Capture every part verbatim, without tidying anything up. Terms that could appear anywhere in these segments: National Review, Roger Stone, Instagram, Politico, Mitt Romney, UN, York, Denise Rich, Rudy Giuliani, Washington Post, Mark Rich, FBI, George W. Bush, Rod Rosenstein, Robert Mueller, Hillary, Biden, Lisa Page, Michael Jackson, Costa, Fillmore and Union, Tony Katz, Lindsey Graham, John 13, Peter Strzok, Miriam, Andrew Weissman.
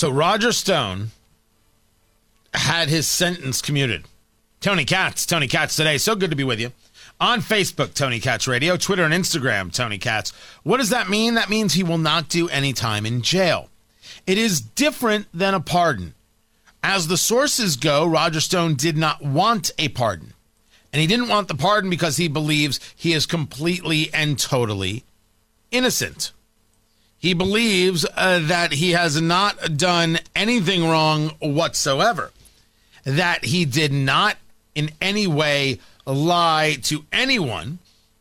So Roger Stone had his sentence commuted. Tony Katz, Tony Katz today. So good to be with you. On Facebook, Tony Katz Radio, Twitter and Instagram, Tony Katz. What does that mean? That means he will not do any time in jail. It is different than a pardon. As the sources go, Roger Stone did not want a pardon. And he didn't want the pardon because he believes he is completely and totally innocent. He believes uh, that he has not done anything wrong whatsoever, that he did not in any way lie to anyone.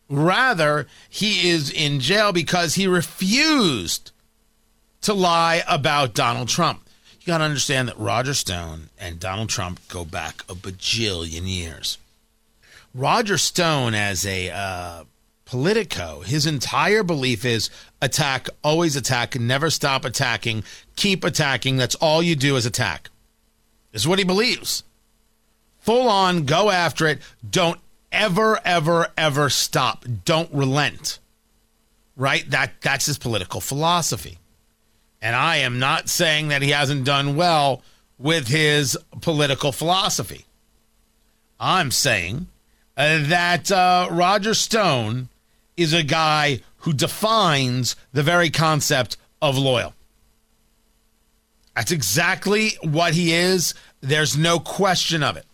Rather, he is in jail because he refused to lie about Donald Trump. You got to understand that Roger Stone and Donald Trump go back a bajillion years. Roger Stone, as a uh, Politico, his entire belief is attack, always attack, never stop attacking, keep attacking. That's all you do is attack. This is what he believes. Full on, go after it. Don't ever, ever, ever stop. Don't relent. Right? That that's his political philosophy. And I am not saying that he hasn't done well with his political philosophy. I'm saying Uh, that uh, Roger Stone is a guy who defines the very concept of loyal. That's exactly what he is. There's no question of it.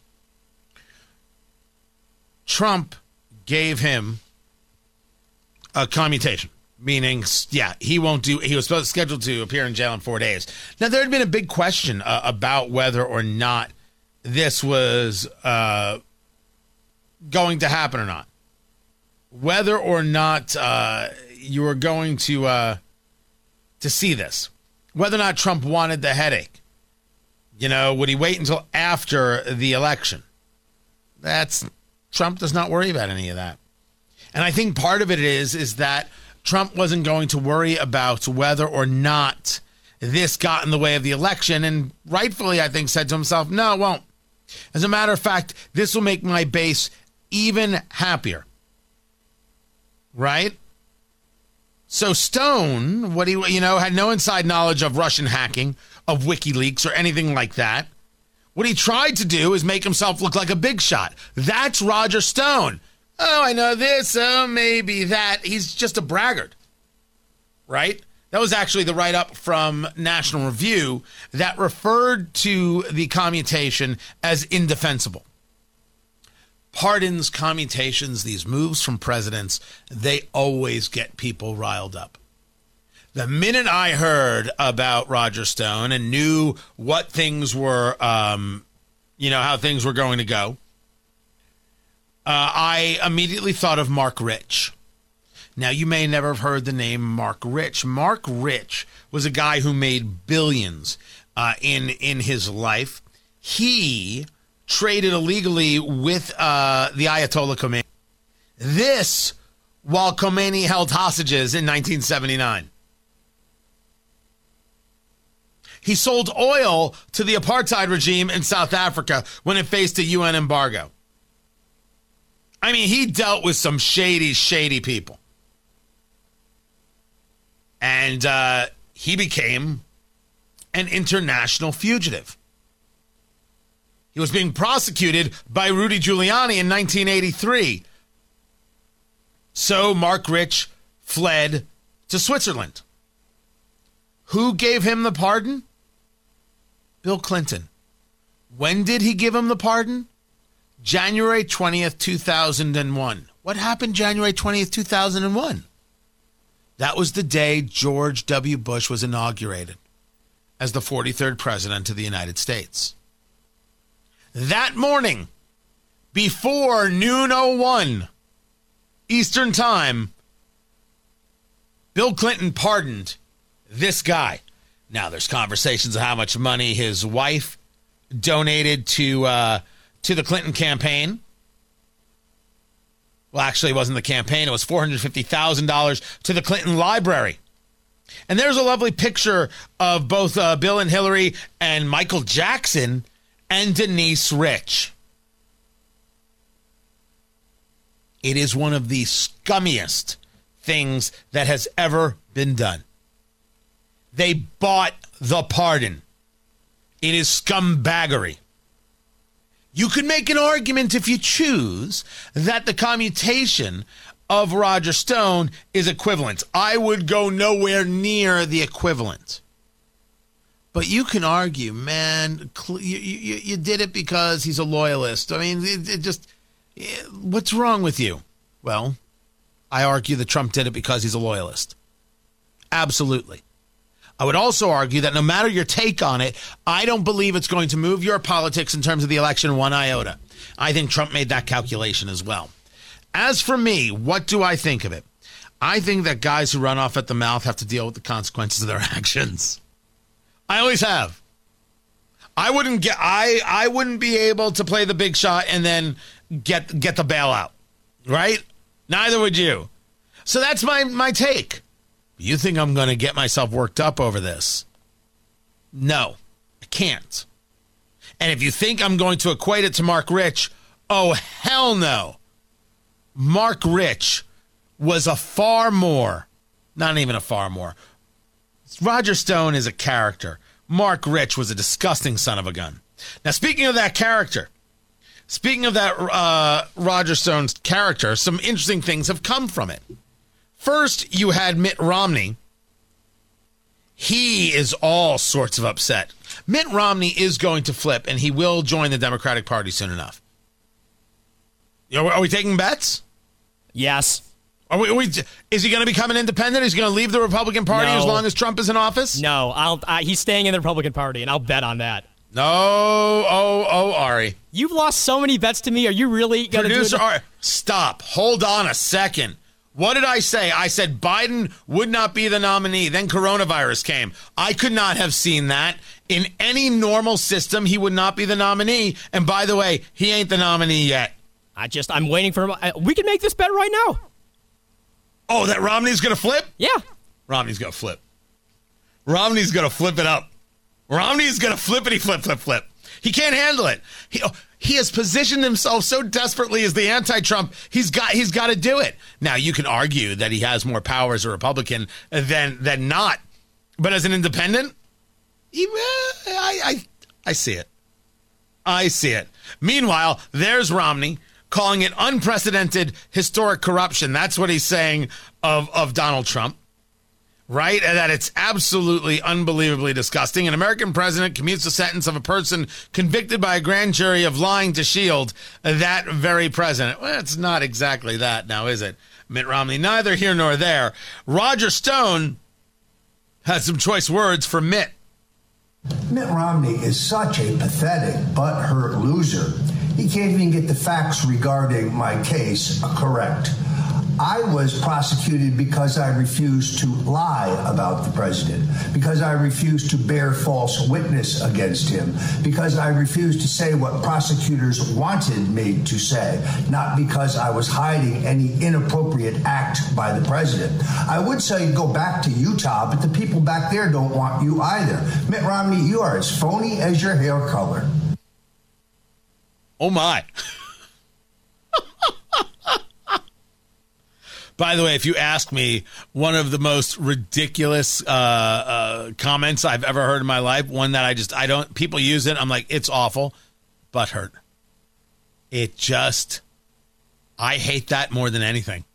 Trump gave him a commutation, meaning, yeah, he won't do, he was supposed, scheduled to appear in jail in four days. Now, there had been a big question uh, about whether or not this was Uh, going to happen or not, whether or not uh, you are going to uh, to see this, whether or not Trump wanted the headache. You know, would he wait until after the election? That's Trump does not worry about any of that. And I think part of it is, is that Trump wasn't going to worry about whether or not this got in the way of the election. And rightfully, I think, said to himself, no, it won't. As a matter of fact, this will make my base even happier, right? So Stone, what he you know had no inside knowledge of Russian hacking, of WikiLeaks, or anything like that. What he tried to do is make himself look like a big shot. That's Roger Stone. Oh, I know this. Oh, maybe that. He's just a braggart, right? That was actually the write-up from National Review that referred to the commutation as indefensible. Pardons, commutations, these moves from presidents, they always get people riled up. The minute I heard about Roger Stone and knew what things were, um, you know, how things were going to go, uh, I immediately thought of Mark Rich. Now, you may never have heard the name Mark Rich. Mark Rich was a guy who made billions uh, in, in his life. He traded illegally with uh, the Ayatollah Khomeini. This while Khomeini held hostages in nineteen seventy-nine. He sold oil to the apartheid regime in South Africa when it faced a U N embargo. I mean, he dealt with some shady, shady people. And uh, he became an international fugitive. He was being prosecuted by Rudy Giuliani in nineteen eighty-three. So Mark Rich fled to Switzerland. Who gave him the pardon? Bill Clinton. When did he give him the pardon? January twentieth, two thousand one. What happened January twentieth, two thousand one? That was the day George W. Bush was inaugurated as the forty-third president of the United States. That morning, before noon oh one Eastern Time, Bill Clinton pardoned this guy. Now, there's conversations of how much money his wife donated to uh, to the Clinton campaign. Well, actually, it wasn't the campaign. It was four hundred fifty thousand dollars to the Clinton Library. And there's a lovely picture of both uh, Bill and Hillary and Michael Jackson and Denise Rich. It is one of the scummiest things that has ever been done. They bought the pardon. It is scumbaggery. You could make an argument, if you choose, that the commutation of Roger Stone is equivalent. I would go nowhere near the equivalent. But you can argue, man, you, you, you did it because he's a loyalist. I mean, it, it just, it, what's wrong with you? Well, I argue that Trump did it because he's a loyalist. Absolutely. I would also argue that no matter your take on it, I don't believe it's going to move your politics in terms of the election one iota. I think Trump made that calculation as well. As for me, what do I think of it? I think that guys who run off at the mouth have to deal with the consequences of their actions. I always have. I wouldn't get I I wouldn't be able to play the big shot and then get get the bailout, right? Neither would you. So that's my my take. You think I'm going to get myself worked up over this? No, I can't. And if you think I'm going to equate it to Mark Rich, oh, hell no. Mark Rich was a far more, not even a far more. Roger Stone is a character. Mark Rich was a disgusting son of a gun. Now, speaking of that character, speaking of that uh, Roger Stone's character, some interesting things have come from it. First, you had Mitt Romney. He is all sorts of upset. Mitt Romney is going to flip, and he will join the Democratic Party soon enough. Are we taking bets? Yes. Are we? Are we is he going to become an independent? Is he going to leave the Republican Party no. as long as Trump is in office? No. I'll, I, he's staying in the Republican Party, and I'll bet on that. No. Oh, oh, Ari. You've lost so many bets to me. Are you really going to do it? Producer Ari, stop. Hold on a second. What did I say? I said Biden would not be the nominee. Then coronavirus came. I could not have seen that. In any normal system, he would not be the nominee. And by the way, he ain't the nominee yet. I just, I'm waiting for him. We can make this bet right now. Oh, that Romney's going to flip? Yeah. Romney's going to flip. Romney's going to flip it up. Romney's going to flippity flip, flip, flip. He can't handle it. He, he has positioned himself so desperately as the anti-Trump, he's got he's got to do it. Now, you can argue that he has more power as a Republican than than not. But as an independent, he, I, I, I see it. I see it. Meanwhile, there's Romney calling it unprecedented historic corruption. That's what he's saying of, of Donald Trump. Right? And that it's absolutely unbelievably disgusting. An American president commutes the sentence of a person convicted by a grand jury of lying to shield that very president. Well, it's not exactly that now, is it? Mitt Romney, neither here nor there. Roger Stone had some choice words for Mitt. Mitt Romney is such a pathetic, butthurt loser. He can't even get the facts regarding my case correct. I was prosecuted because I refused to lie about the president, because I refused to bear false witness against him, because I refused to say what prosecutors wanted me to say, not because I was hiding any inappropriate act by the president. I would say go back to Utah, but the people back there don't want you either. Mitt Romney, you are as phony as your hair color. Oh, my. By the way, if you ask me, one of the most ridiculous uh, uh, comments I've ever heard in my life, one that I just, I don't, people use it. I'm like, it's awful. Butthurt. It just, I hate that more than anything.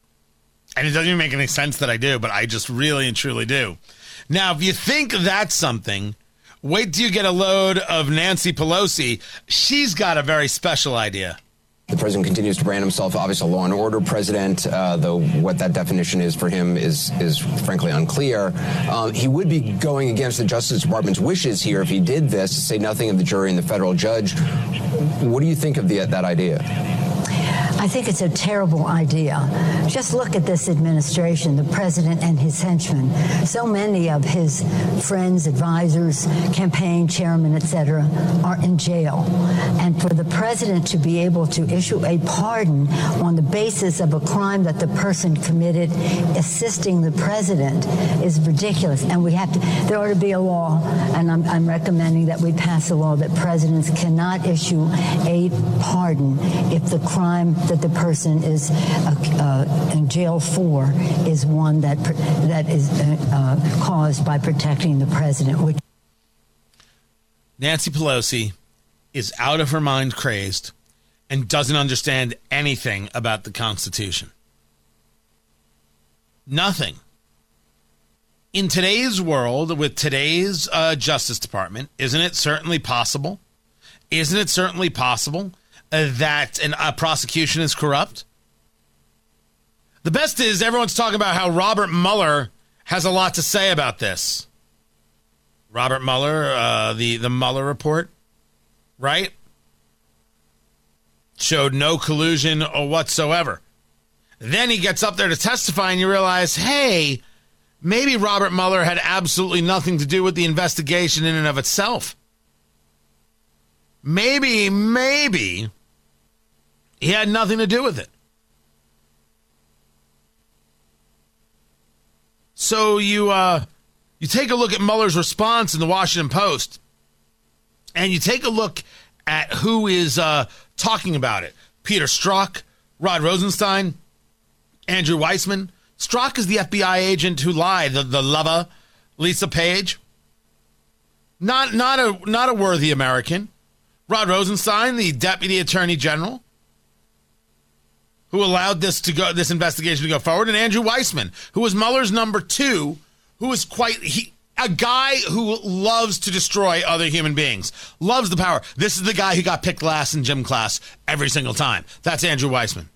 And it doesn't even make any sense that I do, but I just really and truly do. Now, if you think that's something, wait till you get a load of Nancy Pelosi. She's got a very special idea. The president continues to brand himself, obviously, a law and order president, uh, though what that definition is for him is, is frankly, unclear. Um, he would be going against the Justice Department's wishes here if he did this, to say nothing of the jury and the federal judge. What do you think of the, that idea? I think it's a terrible idea. Just look at this administration, the president and his henchmen. So many of his friends, advisors, campaign chairmen, et cetera, are in jail. And for the president to be able to issue a pardon on the basis of a crime that the person committed assisting the president is ridiculous. And we have to, there ought to be a law, and I'm, I'm recommending that we pass a law that presidents cannot issue a pardon if the crime that the person is uh, uh, in jail for is one that that is uh, uh, caused by protecting the president. Which- Nancy Pelosi is out of her mind crazed and doesn't understand anything about the Constitution. Nothing. In today's world, with today's uh, Justice Department, isn't it certainly possible? Isn't it certainly possible uh, that an, a prosecution is corrupt? The best is everyone's talking about how Robert Mueller has a lot to say about this. Robert Mueller, uh, the, the Mueller report, right? Showed no collusion whatsoever. Then he gets up there to testify and you realize, hey, maybe Robert Mueller had absolutely nothing to do with the investigation in and of itself. Maybe, maybe he had nothing to do with it. So you uh, you take a look at Mueller's response in the Washington Post, and you take a look at who is uh, talking about it. Peter Strzok, Rod Rosenstein, Andrew Weissman. Strzok is the F B I agent who lied, the, the lover, Lisa Page. Not not a not a worthy American. Rod Rosenstein, the Deputy Attorney General, who allowed this to go this investigation to go forward, and Andrew Weissman, who was Mueller's number two, who is quite he a guy who loves to destroy other human beings, loves the power. This is the guy who got picked last in gym class every single time. That's Andrew Weissman.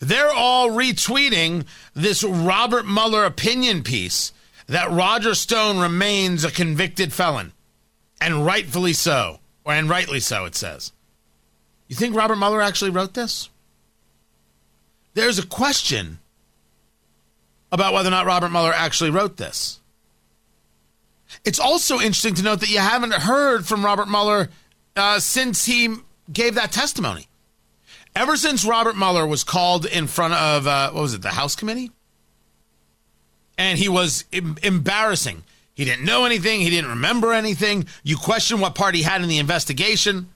They're all retweeting this Robert Mueller opinion piece that Roger Stone remains a convicted felon, and rightfully so, or and rightly so, it says. You think Robert Mueller actually wrote this? There's a question about whether or not Robert Mueller actually wrote this. It's also interesting to note that you haven't heard from Robert Mueller uh, since he gave that testimony. Ever since Robert Mueller was called in front of, uh, what was it, the House Committee? And he was em- embarrassing. He didn't know anything. He didn't remember anything. You question what part he had in the investigation.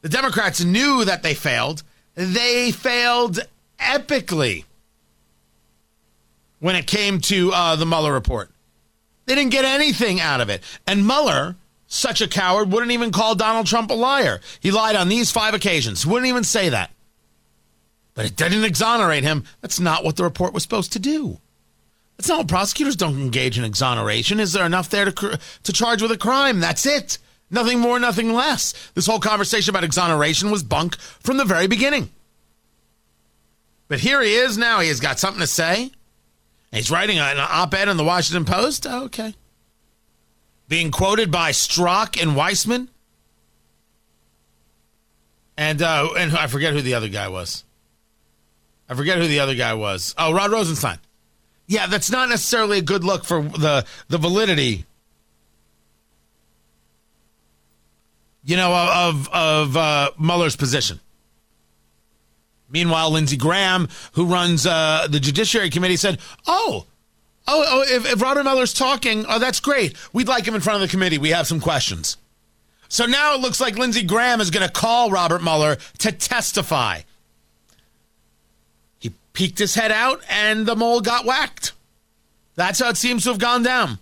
The Democrats knew that they failed. They failed epically when it came to uh, the Mueller report. They didn't get anything out of it. And Mueller, such a coward, wouldn't even call Donald Trump a liar. He lied on these five occasions. Wouldn't even say that. But it didn't exonerate him. That's not what the report was supposed to do. That's not what prosecutors don't engage in exoneration. Is there enough there to to charge with a crime? That's it. Nothing more, nothing less. This whole conversation about exoneration was bunk from the very beginning. But here he is now. He has got something to say. He's writing an op-ed in the Washington Post. Oh, okay. Being quoted by Strzok and Weissman. And uh, and I forget who the other guy was. I forget who the other guy was. Oh, Rod Rosenstein. Yeah, that's not necessarily a good look for the, the validity, you know, of, of uh, Mueller's position. Meanwhile, Lindsey Graham, who runs uh, the Judiciary Committee, said, oh, Oh, oh if, if Robert Mueller's talking, oh, that's great. We'd like him in front of the committee. We have some questions. So now it looks like Lindsey Graham is going to call Robert Mueller to testify. He peeked his head out, and the mole got whacked. That's how it seems to have gone down.